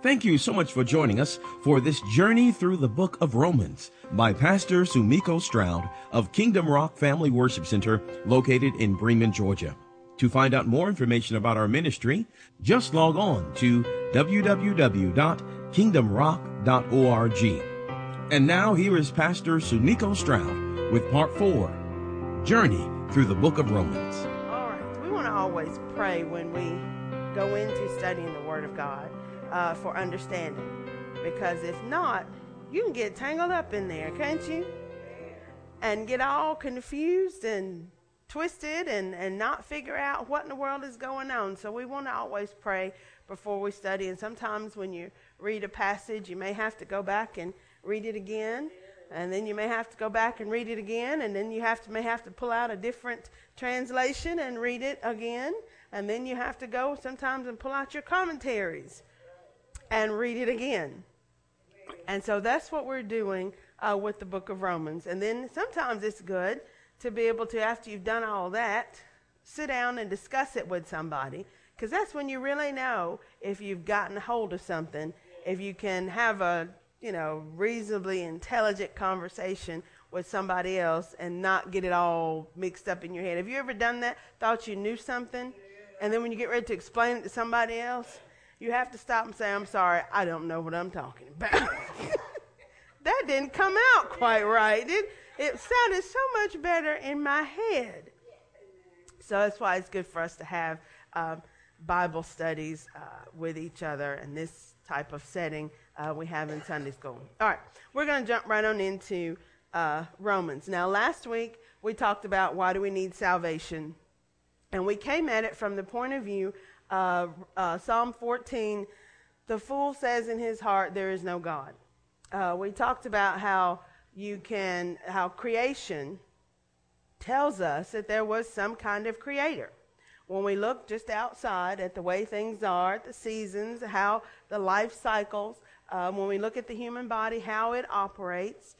Thank you so much for joining us for this journey through the Book of Romans by Pastor Sumiko Stroud of Kingdom Rock Family Worship Center, located in Bremen, Georgia. To find out more information about our ministry, just log on to www.kingdomrock.org. And now here is Pastor Sumiko Stroud with Part 4, Journey through the Book of Romans. All right, we want to always pray when we go into studying the Word of God. For understanding, because if not, you can get tangled up in there, can't you? And get all confused and twisted and not figure out what in the world is going on. So we want to always pray before we study. And sometimes when you read a passage, you may have to go back and read it again, and then you may have to go back and read it again, and then you may have to pull out a different translation and read it again, and then you have to go sometimes and pull out your commentaries and read it again. And so that's what we're doing with the Book of Romans. And then sometimes it's good to be able to, after you've done all that, sit down and discuss it with somebody, because that's when you really know if you've gotten hold of something, if you can have a, reasonably intelligent conversation with somebody else and not get it all mixed up in your head. Have you ever done that? Thought you knew something, and then when you get ready to explain it to somebody else, you have to stop and say, I'm sorry, I don't know what I'm talking about. That didn't come out quite right. It sounded so much better in my head. So that's why it's good for us to have Bible studies with each other in this type of setting we have in Sunday school. All right, we're going to jump right on into Romans. Now, last week we talked about why do we need salvation, and we came at it from the point of view Psalm 14, the fool says in his heart, there is no God. We talked about how creation tells us that there was some kind of creator. When we look just outside at the way things are, the seasons, how the life cycles, when we look at the human body, how it operates,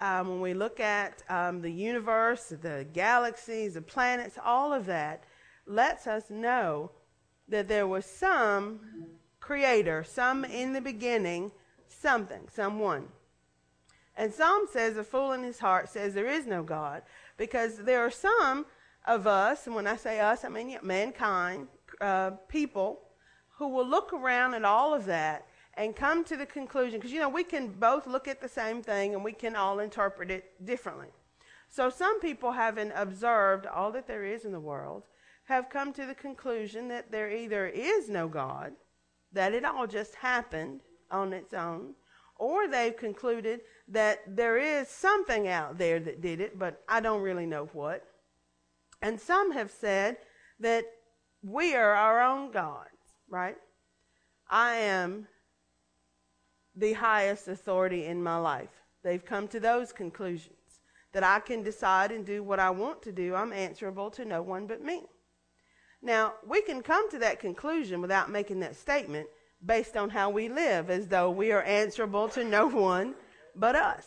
when we look at the universe, the galaxies, the planets, all of that lets us know that there was some creator, some in the beginning, something, someone. And Psalm says, a fool in his heart says there is no God, because there are some of us, and when I say us, I mean mankind, people, who will look around at all of that and come to the conclusion, because, we can both look at the same thing and we can all interpret it differently. So some people, having observed all that there is in the world, have come to the conclusion that there either is no God, that it all just happened on its own, or they've concluded that there is something out there that did it, but I don't really know what. And some have said that we are our own gods, right? I am the highest authority in my life. They've come to those conclusions, that I can decide and do what I want to do. I'm answerable to no one but me. Now, we can come to that conclusion without making that statement based on how we live, as though we are answerable to no one but us.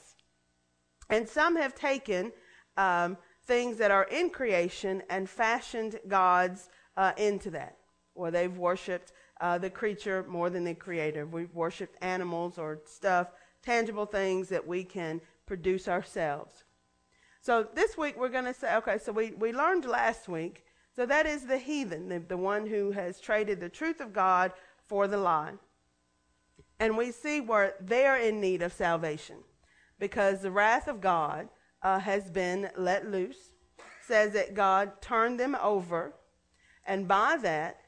And some have taken things that are in creation and fashioned gods into that. Or they've worshipped the creature more than the creator. We've worshipped animals or stuff, tangible things that we can produce ourselves. So this week we're going to say, okay, so we learned last week. So that is the heathen, the one who has traded the truth of God for the lie. And we see where they are in need of salvation, because the wrath of God has been let loose. It says that God turned them over, and by that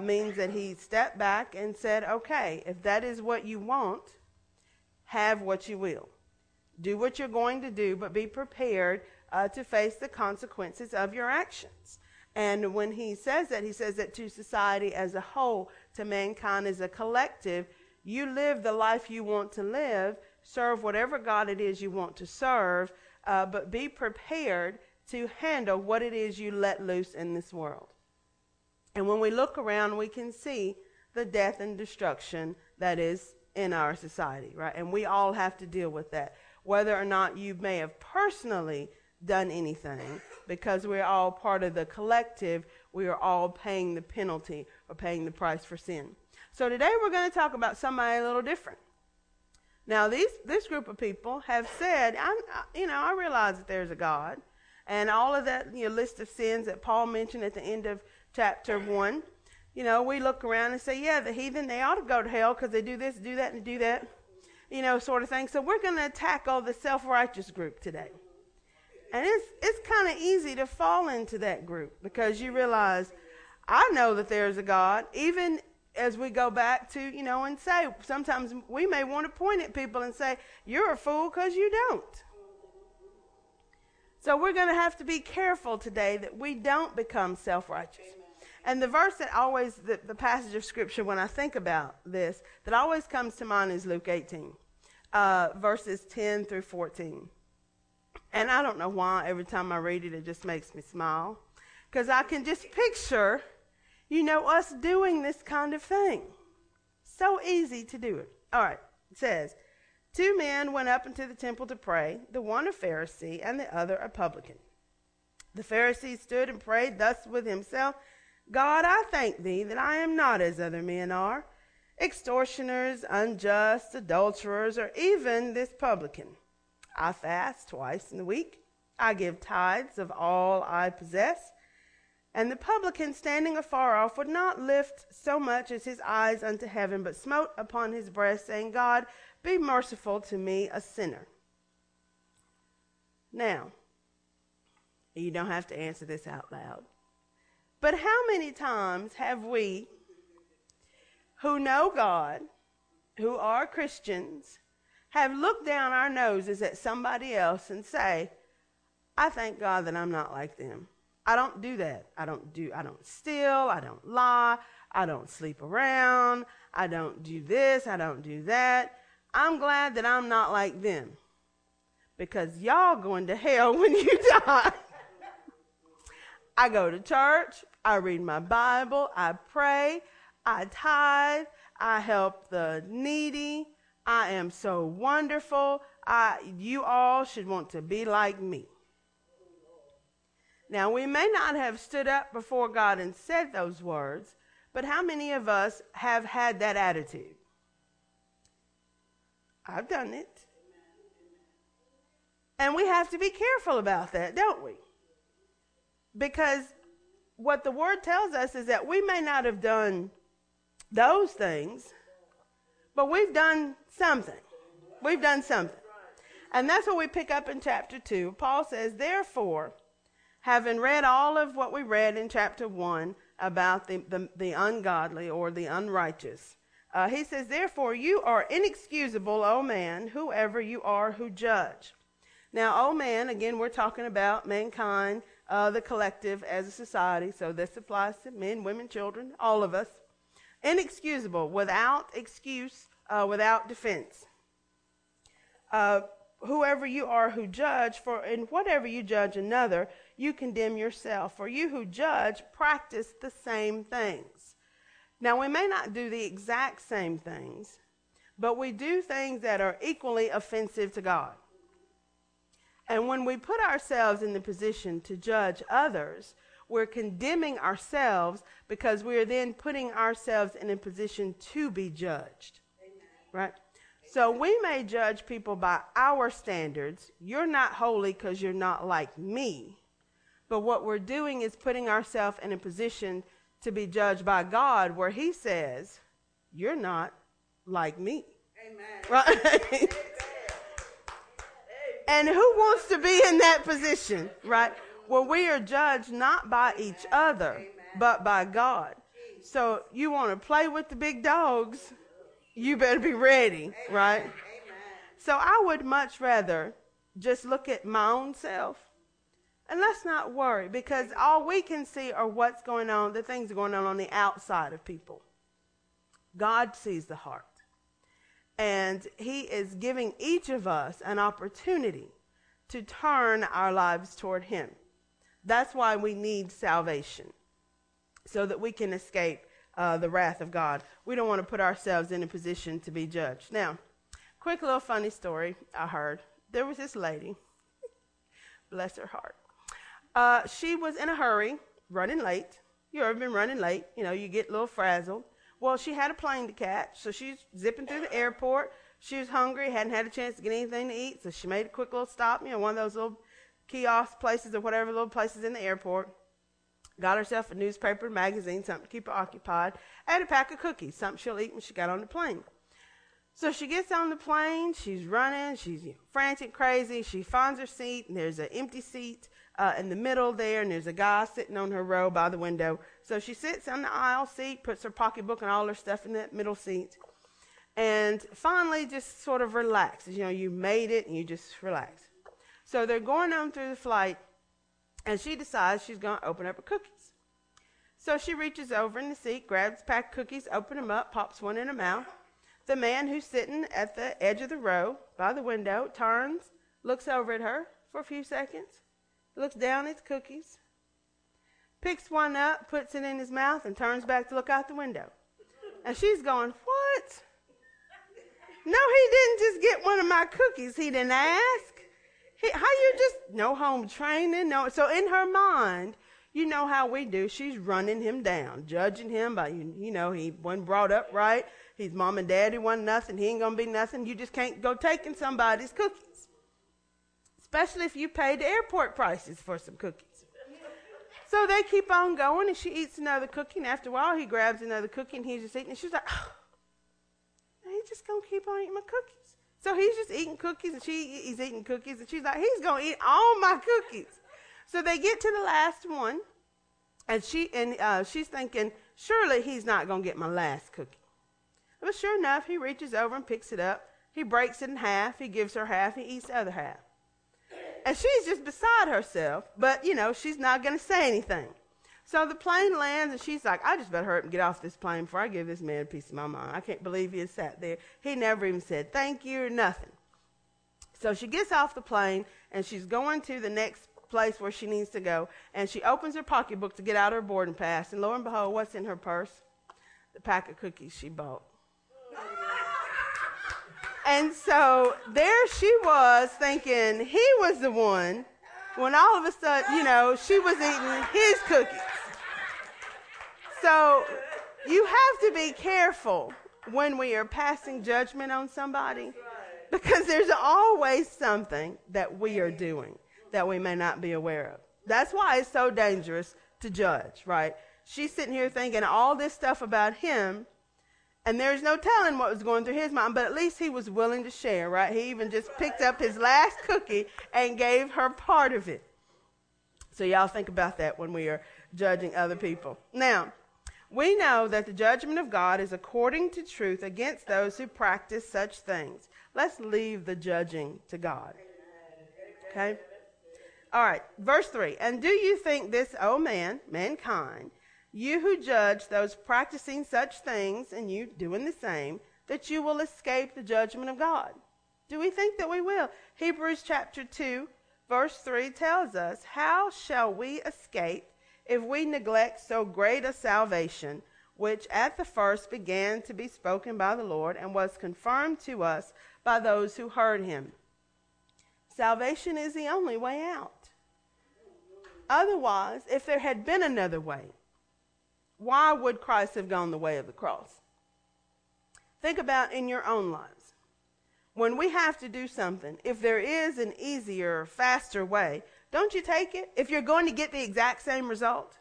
means that he stepped back and said, okay, if that is what you want, have what you will. Do what you're going to do, but be prepared to face the consequences of your actions. And when he says that to society as a whole, to mankind as a collective, you live the life you want to live, serve whatever God it is you want to serve, but be prepared to handle what it is you let loose in this world. And when we look around, we can see the death and destruction that is in our society, right? And we all have to deal with that, whether or not you may have personally done anything, because we're all part of the collective we are all paying the penalty or paying the price for sin. So today we're going to talk about somebody a little different. Now, this group of people have said, I realize that there's a God. And all of that list of sins that Paul mentioned at the end of chapter 1, we look around and say, yeah, the heathen, they ought to go to hell because they do this, do that, and do that, sort of thing. So we're going to attack all the self-righteous group today. And it's kind of easy to fall into that group because you realize, I know that there's a God, even as we go back to, and say, sometimes we may want to point at people and say, you're a fool because you don't. So we're going to have to be careful today that we don't become self-righteous. And the verse that always, the passage of Scripture, when I think about this, that always comes to mind is Luke 18, verses 10 through 14. And I don't know why every time I read it, it just makes me smile. Because I can just picture, us doing this kind of thing. So easy to do it. All right, it says, 2 men went up into the temple to pray, the one a Pharisee and the other a publican. The Pharisee stood and prayed thus with himself, God, I thank thee that I am not as other men are, extortioners, unjust, adulterers, or even this publican. I fast twice in the week. I give tithes of all I possess. And the publican, standing afar off, would not lift so much as his eyes unto heaven, but smote upon his breast, saying, God, be merciful to me, a sinner. Now, you don't have to answer this out loud, but how many times have we, who know God, who are Christians, have looked down our noses at somebody else and say, I thank God that I'm not like them. I don't do that. I don't steal. I don't lie. I don't sleep around. I don't do this. I don't do that. I'm glad that I'm not like them, because y'all going to hell when you die. I go to church, I read my Bible, I pray, I tithe, I help the needy, I am so wonderful, you all should want to be like me. Now, we may not have stood up before God and said those words, but how many of us have had that attitude? I've done it. And we have to be careful about that, don't we? Because what the Word tells us is that we may not have done those things, but we've done something. We've done something. And that's what we pick up in chapter 2. Paul says, therefore, having read all of what we read in chapter 1 about the ungodly or the unrighteous, he says, therefore, you are inexcusable, O man, whoever you are who judge. Now, O man, again, we're talking about mankind, the collective as a society. So this applies to men, women, children, all of us. Inexcusable, without excuse, without defense. Whoever you are who judge, for in whatever you judge another, you condemn yourself. For you who judge practice the same things. Now, we may not do the exact same things, but we do things that are equally offensive to God. And when we put ourselves in the position to judge others, we're condemning ourselves because we're then putting ourselves in a position to be judged. Amen. Right? So we may judge people by our standards. You're not holy because you're not like me. But what we're doing is putting ourselves in a position to be judged by God, where he says, you're not like me. Amen. Right? Amen. And who wants to be in that position, right? Well, we are judged not by each other, Amen. But by God. So you want to play with the big dogs, you better be ready, Amen. Right? Amen. So I would much rather just look at my own self. And let's not worry, because all we can see are what's going on, the things going on the outside of people. God sees the heart. And he is giving each of us an opportunity to turn our lives toward him. That's why we need salvation, so that we can escape the wrath of God. We don't want to put ourselves in a position to be judged. Now, quick little funny story I heard. There was this lady, bless her heart. She was in a hurry, running late, you ever been running late, you know, you get a little frazzled. Well, she had a plane to catch, so she's zipping through the airport. She was hungry, hadn't had a chance to get anything to eat, so she made a quick little stop, you know, one of those little kiosk places or whatever little places in the airport. Got herself a newspaper, magazine, something to keep her occupied, and a pack of cookies, something she'll eat when she got on the plane. So she gets on the plane, she's running, she's frantic, crazy. She finds her seat, and there's an empty seat in the middle there, and there's a guy sitting on her row by the window. So she sits on the aisle seat, puts her pocketbook and all her stuff in that middle seat, and finally just sort of relaxes. You know, you made it, and you just relax. So they're going on through the flight, and she decides she's going to open up her cookies. So she reaches over in the seat, grabs a pack of cookies, opens them up, pops one in her mouth. The man who's sitting at the edge of the row by the window turns, looks over at her for a few seconds, looks down at the cookies, picks one up, puts it in his mouth, and turns back to look out the window. And she's going, what? No, he didn't just get one of my cookies. He didn't ask. How you just, no home training, no. So in her mind, you know how we do. She's running him down, judging him by, you know, he wasn't brought up right. His mom and daddy wasn't nothing. He ain't going to be nothing. You just can't go taking somebody's cookies, especially if you paid the airport prices for some cookies. So they keep on going, and she eats another cookie, and after a while, he grabs another cookie, and he's just eating, and she's like, oh, he's just going to keep on eating my cookies. So he's just eating cookies, and he's eating cookies, and she's like, he's going to eat all my cookies. So they get to the last one, and she's thinking, surely he's not going to get my last cookie. But sure enough, he reaches over and picks it up. He breaks it in half. He gives her half. He eats the other half. And she's just beside herself, but, you know, she's not going to say anything. So the plane lands, and she's like, I just better hurry up and get off this plane before I give this man a piece of my mind. I can't believe he has sat there. He never even said thank you or nothing. So she gets off the plane, and she's going to the next place where she needs to go, and she opens her pocketbook to get out her boarding pass, and lo and behold, what's in her purse? The pack of cookies she bought. And so there she was thinking he was the one when all of a sudden, you know, she was eating his cookies. So you have to be careful when we are passing judgment on somebody, because there's always something that we are doing that we may not be aware of. That's why it's so dangerous to judge, right? She's sitting here thinking all this stuff about him, and there's no telling what was going through his mind, but at least he was willing to share, right? He even just picked up his last cookie and gave her part of it. So y'all think about that when we are judging other people. Now, we know that the judgment of God is according to truth against those who practice such things. Let's leave the judging to God. Okay? All right, verse 3. And do you think this, O man, mankind, you who judge those practicing such things and you doing the same, that you will escape the judgment of God? Do we think that we will? Hebrews chapter 2, verse 3 tells us, how shall we escape if we neglect so great a salvation, which at the first began to be spoken by the Lord and was confirmed to us by those who heard him? Salvation is the only way out. Otherwise, if there had been another way, why would Christ have gone the way of the cross? Think about in your own lives. When we have to do something, if there is an easier, faster way, don't you take it? If you're going to get the exact same result,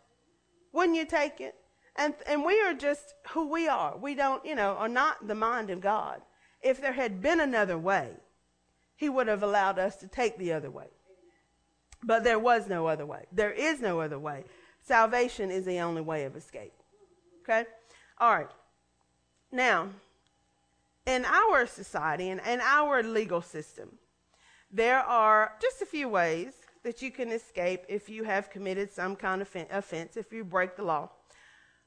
wouldn't you take it? And we are just who we are. We don't, you know, are not the mind of God. If there had been another way, he would have allowed us to take the other way. But there was no other way. There is no other way. Salvation is the only way of escape. Okay? All right. Now, in our society and in our legal system, there are just a few ways that you can escape if you have committed some kind of offense, if you break the law.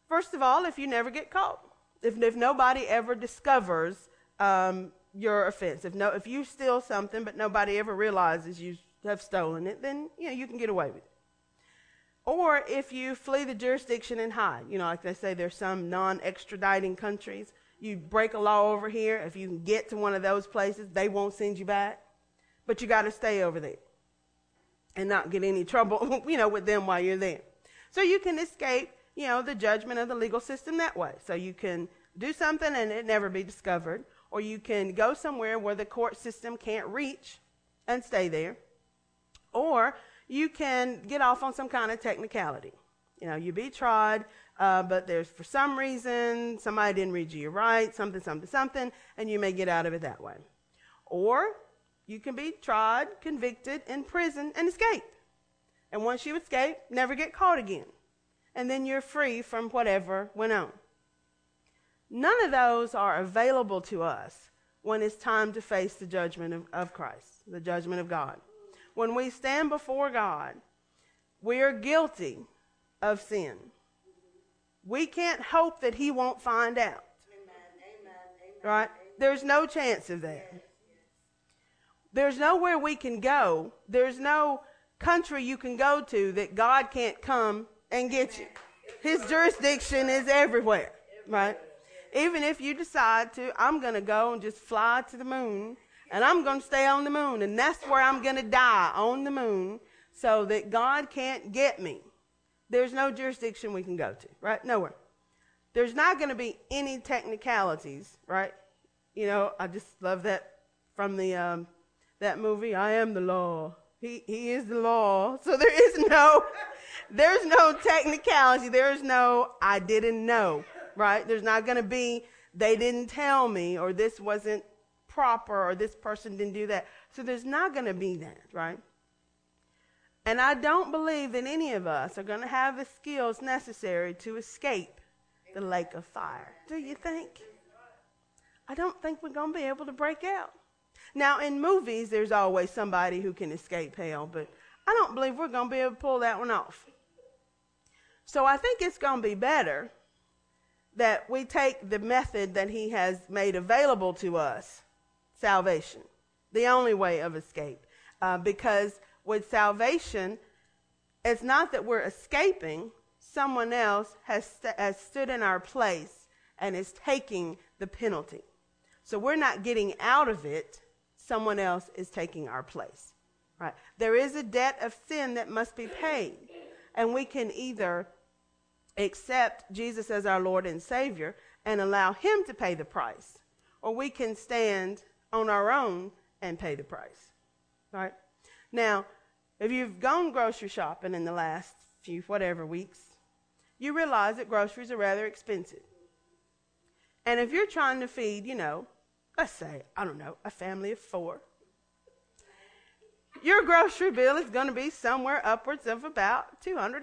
First of all, if you never get caught, if nobody ever discovers your offense, if you steal something but nobody ever realizes you have stolen it, then you know you can get away with it. Or if you flee the jurisdiction and hide. You know, like they say, there's some non-extraditing countries. You break a law over here. If you can get to one of those places, they won't send you back. But you got to stay over there and not get any trouble, you know, with them while you're there. So you can escape you know, the judgment of the legal system that way. So you can do something and it never be discovered, or you can go somewhere where the court system can't reach and stay there, or you can get off on some kind of technicality. You know, you be tried, but there's, for some reason, somebody didn't read you your rights, something, and you may get out of it that way. Or you can be tried, convicted, in prison, and escape. And once you escape, never get caught again. And then you're free from whatever went on. None of those are available to us when it's time to face the judgment of Christ, the judgment of God. When we stand before God, we are guilty of sin. We can't hope that He won't find out. Amen. Right? There's no chance of that. Yes. There's nowhere we can go. There's no country you can go to that God can't come and get you. His jurisdiction is everywhere, right? Even if you decide to, I'm going to go and just fly to the moon, and I'm going to stay on the moon, and that's where I'm going to die, on the moon, so that God can't get me. There's no jurisdiction we can go to, right? Nowhere. There's not going to be any technicalities, right? You know, I just love that from the that movie, I Am the Law. He is the law. So there's no technicality. There's no, I didn't know, right? There's not going to be, they didn't tell me, or this wasn't proper, or this person didn't do that. So there's not going to be that, right? And I don't believe that any of us are going to have the skills necessary to escape the lake of fire. Do you think? I don't think we're going to be able to break out. Now, in movies, there's always somebody who can escape hell, but I don't believe we're going to be able to pull that one off. So I think it's going to be better that we take the method that He has made available to us, salvation, the only way of escape. Because with salvation, it's not that we're escaping. Someone else has stood in our place and is taking the penalty. So we're not getting out of it. Someone else is taking our place, right? There is a debt of sin that must be paid, and we can either accept Jesus as our Lord and Savior and allow Him to pay the price, or we can stand on our own and pay the price, right? Now, if you've gone grocery shopping in the last few whatever weeks, you realize that groceries are rather expensive. And if you're trying to feed, you know, let's say, I don't know, a family of 4, your grocery bill is going to be somewhere upwards of about $200.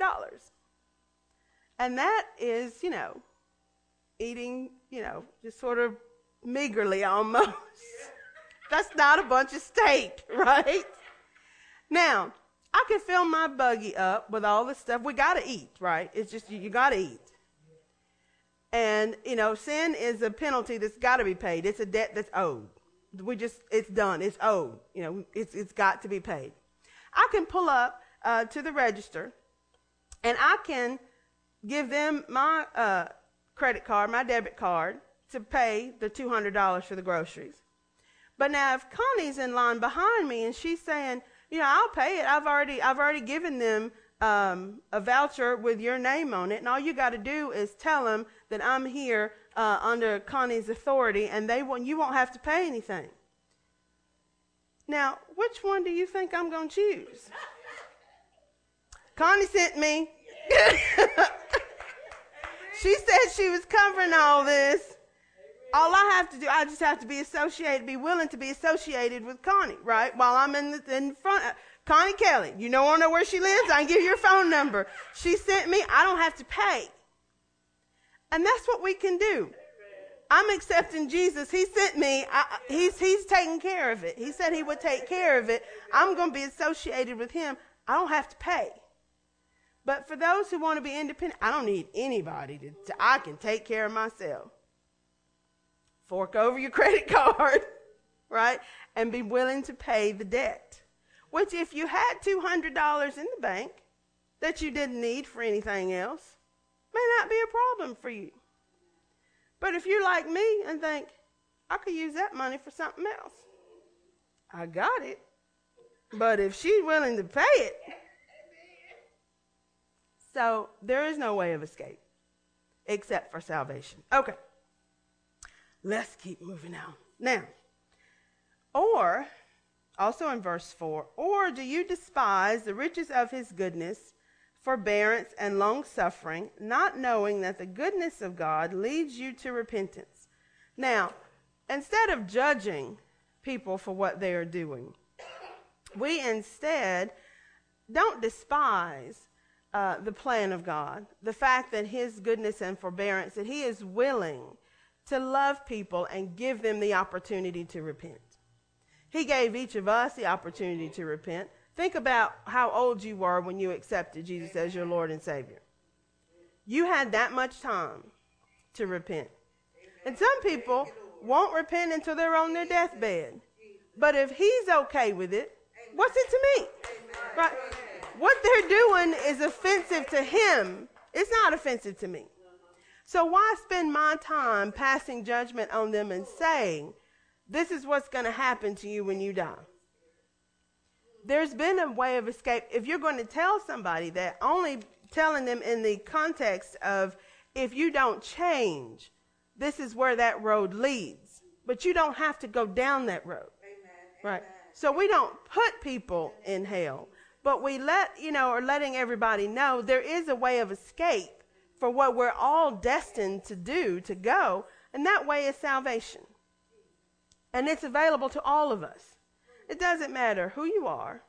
And that is, you know, eating, you know, just sort of meagerly almost. That's not a bunch of steak, right? Now, I can fill my buggy up with all the stuff. We got to eat, right? It's just, you got to eat. And, you know, sin is a penalty that's got to be paid. It's a debt that's owed. It's done. It's owed. You know, it's got to be paid. I can pull up to the register, and I can give them my credit card, my debit card, to pay the $200 for the groceries. But now if Connie's in line behind me and she's saying, you know, I'll pay it. I've already given them a voucher with your name on it, and all you got to do is tell them that I'm here under Connie's authority, and you won't have to pay anything. Now, which one do you think I'm going to choose? Connie sent me. She said she was covering all this. All I have to do, I just have to be willing to be associated with Connie, right? While I'm in front of Connie Kelly. You don't know where she lives? I can give you her phone number. She sent me. I don't have to pay. And that's what we can do. I'm accepting Jesus. He sent me. He's taking care of it. He said He would take care of it. I'm going to be associated with Him. I don't have to pay. But for those who want to be independent, I don't need anybody. I can take care of myself. Fork over your credit card, right? And be willing to pay the debt. Which if you had $200 in the bank that you didn't need for anything else, may not be a problem for you. But if you're like me and think, I could use that money for something else, I got it. But if she's willing to pay it, So there is no way of escape except for salvation. Okay, let's keep moving on. Now, or, also in verse 4, or do you despise the riches of his goodness, forbearance, and long-suffering, not knowing that the goodness of God leads you to repentance? Now, instead of judging people for what they are doing, we instead don't despise the plan of God, the fact that his goodness and forbearance, that he is willing to love people and give them the opportunity to repent. He gave each of us the opportunity to repent. Think about how old you were when you accepted Jesus as your Lord and Savior. You had that much time to repent. And some people won't repent until they're on their deathbed. But if he's okay with it, what's it to me? Right? What they're doing is offensive to him. It's not offensive to me. So why spend my time passing judgment on them and saying, this is what's going to happen to you when you die? There's been a way of escape. If you're going to tell somebody that, only telling them in the context of, if you don't change, this is where that road leads. But you don't have to go down that road. Amen. Right? Amen. So we don't put people in hell, but we let, are letting everybody know there is a way of escape for what we're all destined to do, to go, and that way is salvation. And it's available to all of us. It doesn't matter who you are,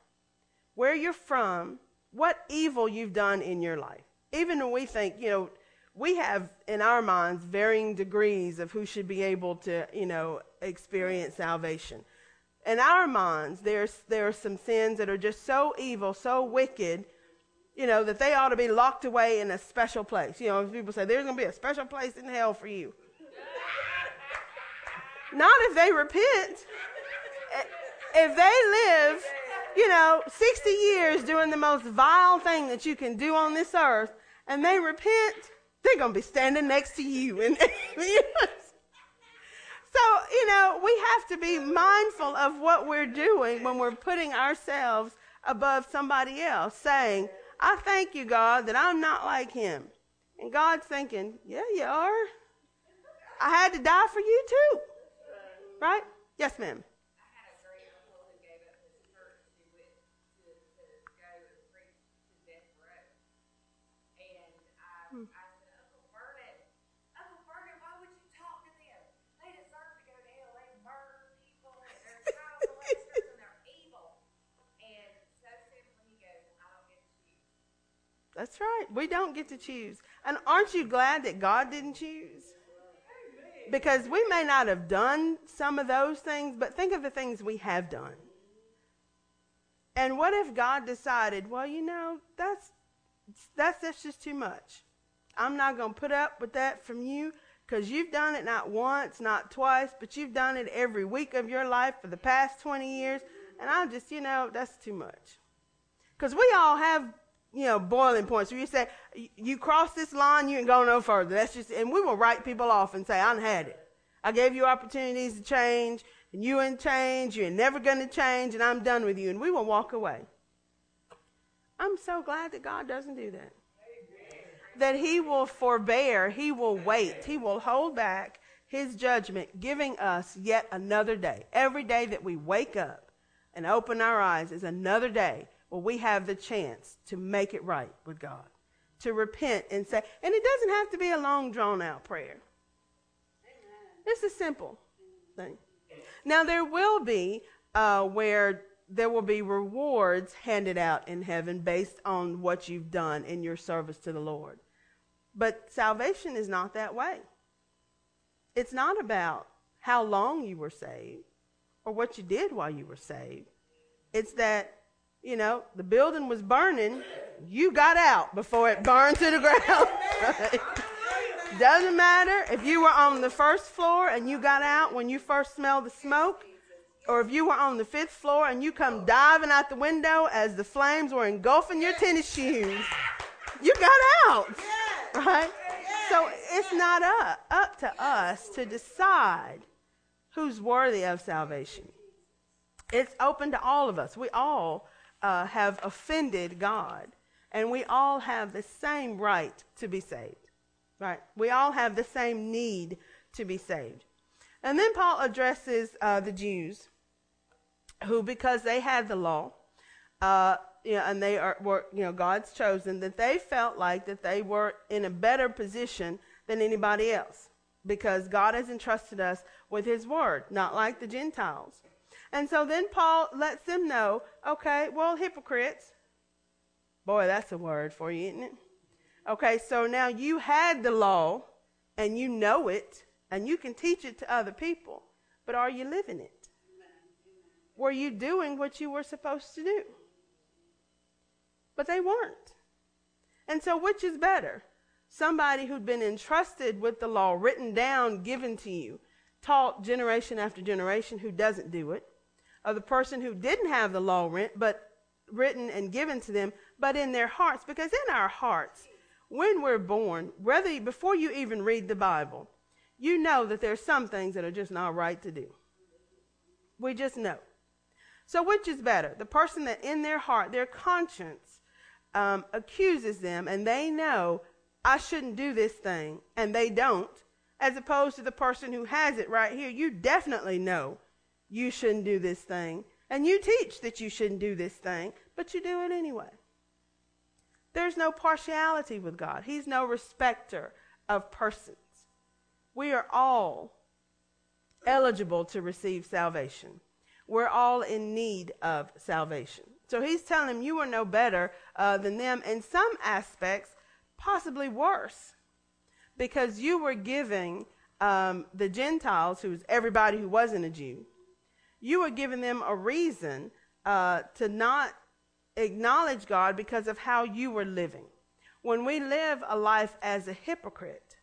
where you're from, what evil you've done in your life. Even when we think, we have in our minds varying degrees of who should be able to, experience salvation. In our minds, there are some sins that are just so evil, so wicked, that they ought to be locked away in a special place. People say, there's going to be a special place in hell for you. Not if they repent. If they live, 60 years doing the most vile thing that you can do on this earth, and they repent, they're going to be standing next to you. And so, we have to be mindful of what we're doing when we're putting ourselves above somebody else, saying, I thank you, God, that I'm not like him. And God's thinking, yeah, you are. I had to die for you too. Right? Yes, ma'am. I had a great uncle who gave up his church to go and preach to Death Row. And I said, Uncle Vernon, why would you talk to them? They deserve to go to hell. They murder people, and they're child molesters, and they're evil. And so simply he goes, I don't get to choose. That's right. We don't get to choose. And aren't you glad that God didn't choose? Because we may not have done some of those things, but think of the things we have done. And what if God decided, well, that's just too much. I'm not going to put up with that from you, because you've done it not once, not twice, but you've done it every week of your life for the past 20 years. And I'm just, that's too much. Because we all have, boiling points where you say, you cross this line, you ain't go no further. And we will write people off and say, I had it. I gave you opportunities to change, and you ain't changed, you're never going to change, and I'm done with you. And we will walk away. I'm so glad that God doesn't do that. Amen. That he will forbear, he will wait, he will hold back his judgment, giving us yet another day. Every day that we wake up and open our eyes is another day. Well, we have the chance to make it right with God, to repent and say, and it doesn't have to be a long, drawn-out prayer. Amen. It's a simple thing. Now, there will be where there will be rewards handed out in heaven based on what you've done in your service to the Lord. But salvation is not that way. It's not about how long you were saved or what you did while you were saved. It's that the building was burning. You got out before it burned to the ground. Right? Doesn't matter if you were on the first floor and you got out when you first smelled the smoke, or if you were on the fifth floor and you come diving out the window as the flames were engulfing your tennis shoes. You got out, right? So it's not up to us to decide who's worthy of salvation. It's open to all of us. We all have offended God, and we all have the same right to be saved, right? We all have the same need to be saved. And then Paul addresses the Jews who, because they had the law, and they were God's chosen, that they felt like that they were in a better position than anybody else because God has entrusted us with his word, not like the Gentiles. And so then Paul lets them know, okay, well, hypocrites, boy, that's a word for you, isn't it? Okay, so now you had the law and you know it and you can teach it to other people, but are you living it? Were you doing what you were supposed to do? But they weren't. And so which is better? Somebody who'd been entrusted with the law, written down, given to you, taught generation after generation, who doesn't do it, or the person who didn't have the law but written and given to them, but in their hearts, because in our hearts, when we're born, whether before you even read the Bible, you know that there's some things that are just not right to do. We just know. So which is better? The person that in their heart, their conscience accuses them, and they know, I shouldn't do this thing, and they don't, as opposed to the person who has it right here. You definitely know you shouldn't do this thing, and you teach that you shouldn't do this thing, but you do it anyway. There's no partiality with God. He's no respecter of persons. We are all eligible to receive salvation. We're all in need of salvation. So he's telling them you are no better than them, in some aspects, possibly worse, because you were giving the Gentiles, who's everybody who wasn't a Jew, you were giving them a reason to not acknowledge God because of how you were living. When we live a life as a hypocrite,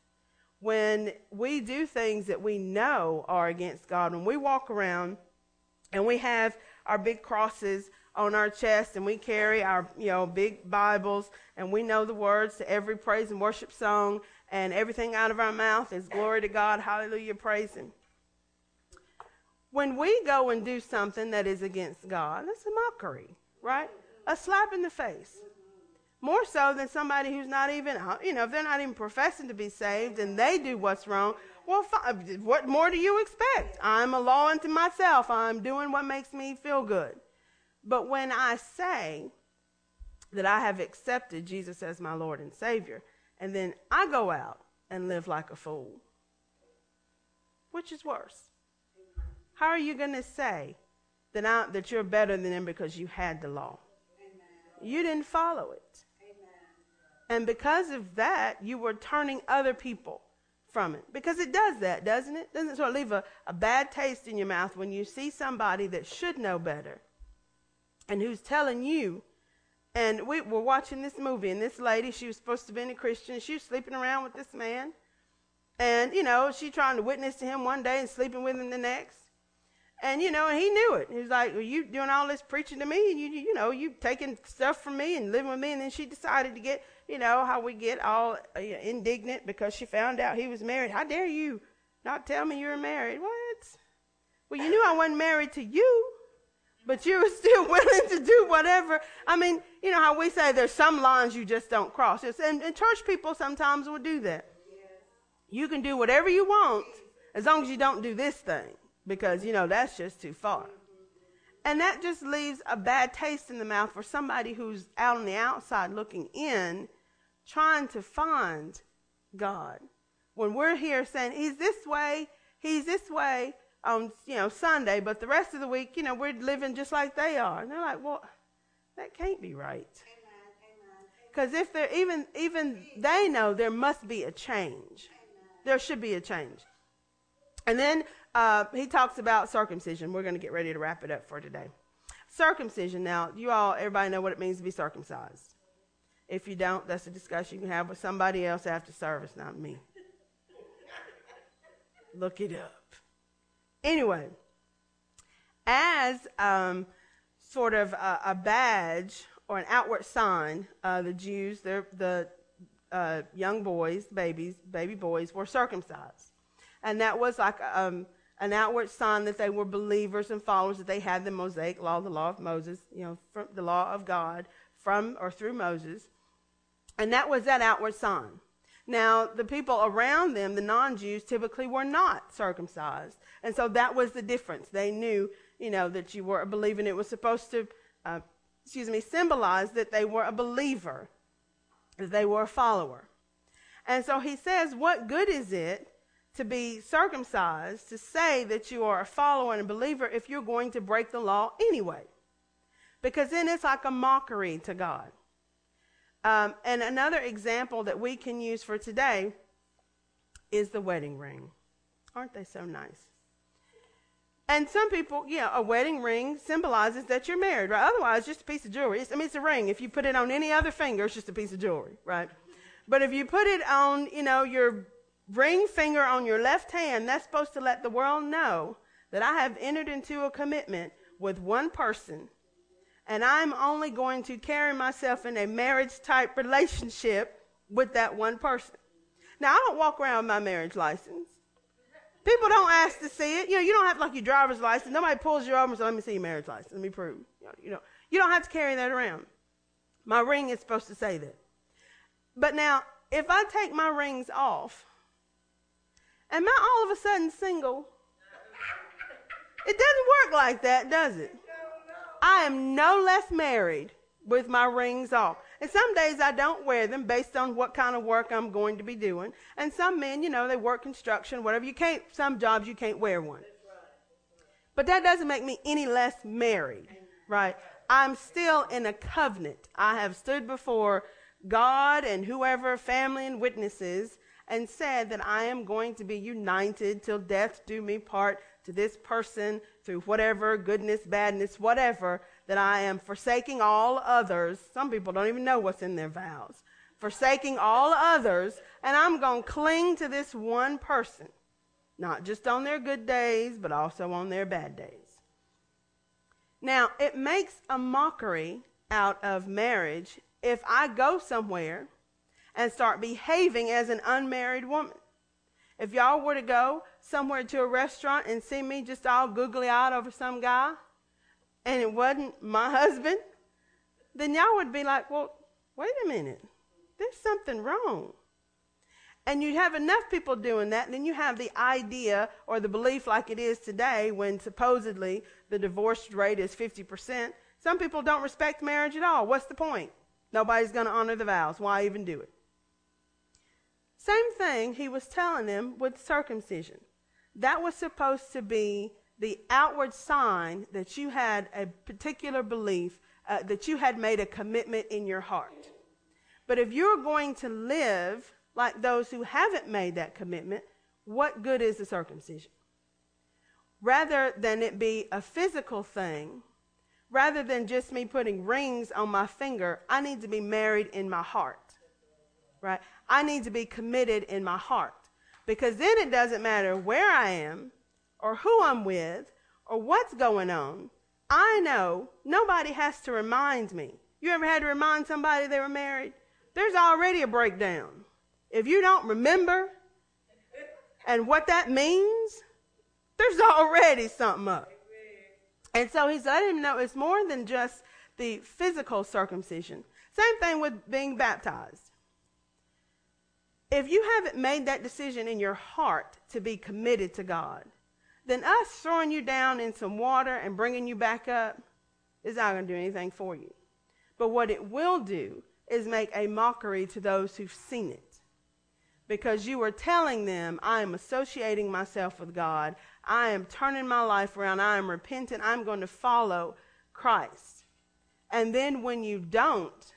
when we do things that we know are against God, when we walk around and we have our big crosses on our chest and we carry our big Bibles and we know the words to every praise and worship song, and everything out of our mouth is glory to God, hallelujah, praise him. When we go and do something that is against God, that's a mockery, right? A slap in the face. More so than somebody who's not even, if they're not even professing to be saved and they do what's wrong, well, what more do you expect? I'm a law unto myself. I'm doing what makes me feel good. But when I say that I have accepted Jesus as my Lord and Savior, and then I go out and live like a fool, which is worse? How are you going to say that you're better than them because you had the law? You didn't follow it. And because of that, you were turning other people from it. Because it does that, doesn't it? Doesn't it sort of leave a bad taste in your mouth when you see somebody that should know better and who's telling you? And we were watching this movie, and this lady, she was supposed to be a Christian. She was sleeping around with this man. And, she trying to witness to him one day and sleeping with him the next. And, and he knew it. He was like, well, you doing all this preaching to me, and you taking stuff from me and living with me. And then she decided to get, how we get all indignant because she found out he was married. How dare you not tell me you're married? What? Well, you knew I wasn't married to you, but you were still willing to do whatever. I mean, how we say there's some lines you just don't cross. And church people sometimes will do that. You can do whatever you want as long as you don't do this thing, because, that's just too far. And that just leaves a bad taste in the mouth for somebody who's out on the outside looking in, trying to find God. When we're here saying, he's this way on, Sunday, but the rest of the week, we're living just like they are. And they're like, well, that can't be right. Because if they're even they know there must be a change. Amen. There should be a change. And then he talks about circumcision. We're going to get ready to wrap it up for today. Circumcision. Now, everybody know what it means to be circumcised. If you don't, that's a discussion you can have with somebody else after service, not me. Look it up. Anyway, as sort of a badge or an outward sign, the Jews, the young boys, baby boys, were circumcised. And that was like an outward sign that they were believers and followers, that they had the Mosaic law, the law of Moses, from the law of God from or through Moses. And that was that outward sign. Now, the people around them, the non-Jews, typically were not circumcised. And so that was the difference. They knew, that you were a believer, and it was supposed to, symbolize that they were a believer, that they were a follower. And so he says, what good is it to be circumcised, to say that you are a follower and a believer if you're going to break the law anyway? Because then it's like a mockery to God. And another example that we can use for today is the wedding ring. Aren't they so nice? And some people, a wedding ring symbolizes that you're married, right? Otherwise, it's just a piece of jewelry. It's a ring. If you put it on any other finger, it's just a piece of jewelry, right? But if you put it on, your ring finger on your left hand, that's supposed to let the world know that I have entered into a commitment with one person, and I'm only going to carry myself in a marriage-type relationship with that one person. Now, I don't walk around with my marriage license. People don't ask to see it. You don't have your driver's license. Nobody pulls you over and says, let me see your marriage license. Let me prove. You don't have to carry that around. My ring is supposed to say that. But now, if I take my rings off, am I all of a sudden single? It doesn't work like that, does it? I am no less married with my rings off. And some days I don't wear them based on what kind of work I'm going to be doing. And some men, they work construction, whatever. Some jobs you can't wear one. But that doesn't make me any less married, right? I'm still in a covenant. I have stood before God and whoever, family and witnesses, and said that I am going to be united till death do me part to this person through whatever, goodness, badness, whatever, that I am forsaking all others. Some people don't even know what's in their vows. Forsaking all others, and I'm going to cling to this one person, not just on their good days, but also on their bad days. Now, it makes a mockery out of marriage if I go somewhere and start behaving as an unmarried woman. If y'all were to go somewhere to a restaurant and see me just all googly-eyed over some guy, and it wasn't my husband, then y'all would be like, well, wait a minute, there's something wrong. And you have enough people doing that, and then you have the idea or the belief like it is today when supposedly the divorce rate is 50%. Some people don't respect marriage at all. What's the point? Nobody's going to honor the vows. Why even do it? Same thing he was telling them with circumcision. That was supposed to be the outward sign that you had a particular belief, that you had made a commitment in your heart. But if you're going to live like those who haven't made that commitment, what good is the circumcision? Rather than it be a physical thing, rather than just me putting rings on my finger, I need to be married in my heart, right? I need to be committed in my heart, because then it doesn't matter where I am or who I'm with or what's going on. I know nobody has to remind me. You ever had to remind somebody they were married? There's already a breakdown. If you don't remember and what that means, there's already something up. And so he's letting him know it's more than just the physical circumcision. Same thing with being baptized. If you haven't made that decision in your heart to be committed to God, then us throwing you down in some water and bringing you back up is not going to do anything for you. But what it will do is make a mockery to those who've seen it. Because you are telling them, I am associating myself with God. I am turning my life around. I am repentant. I'm going to follow Christ. And then when you don't,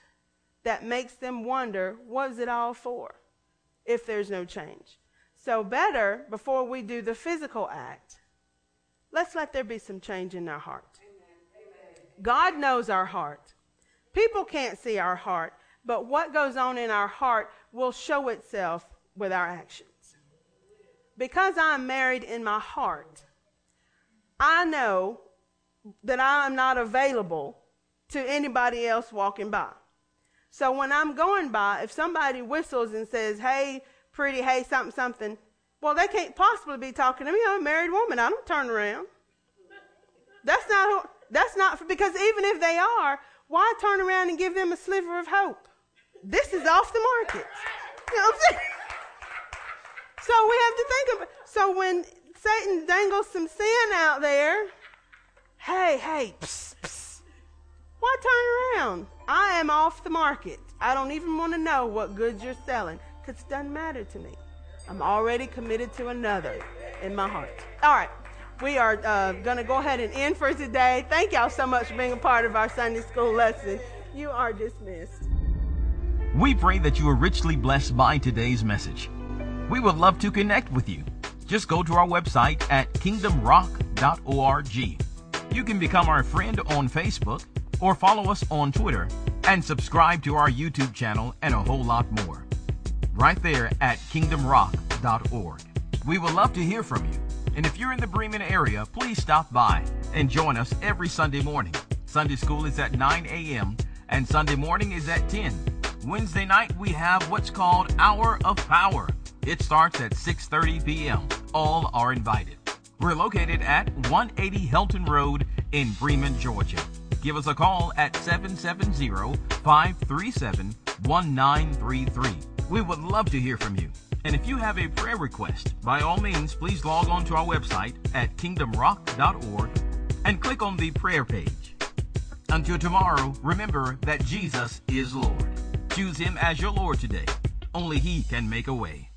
that makes them wonder, what is it all for if there's no change? So better, before we do the physical act, let's let there be some change in our heart. Amen. God knows our heart. People can't see our heart, but what goes on in our heart will show itself with our actions. Because I'm married in my heart, I know that I'm not available to anybody else walking by. So when I'm going by, if somebody whistles and says, hey, pretty, hey, something, something, well, they can't possibly be talking to me. I'm a married woman. I don't turn around. That's not, because even if they are, why turn around and give them a sliver of hope? this is off the market. You know what I'm saying? So we have to think about, so when Satan dangles some sin out there, hey, psst, psst, why turn around? I am off the market. I don't even want to know what goods you're selling, because it doesn't matter to me. I'm already committed to another in my heart. All right, we are going to go ahead and end for today. Thank y'all so much for being a part of our Sunday school lesson. You are dismissed. We pray that you are richly blessed by today's message. We would love to connect with you. Just go to our website at kingdomrock.org. You can become our friend on Facebook or follow us on Twitter and subscribe to our YouTube channel and a whole lot more. Right there at kingdomrock.org. We would love to hear from you. And if you're in the Bremen area, please stop by and join us every Sunday morning. Sunday school is at 9 a.m. and Sunday morning is at 10. Wednesday night, we have what's called Hour of Power. It starts at 6:30 p.m. All are invited. We're located at 180 Helton Road in Bremen, Georgia. Give us a call at 770-537-1933. We would love to hear from you. And if you have a prayer request, by all means, please log on to our website at kingdomrock.org and click on the prayer page. Until tomorrow, remember that Jesus is Lord. Choose Him as your Lord today. Only He can make a way.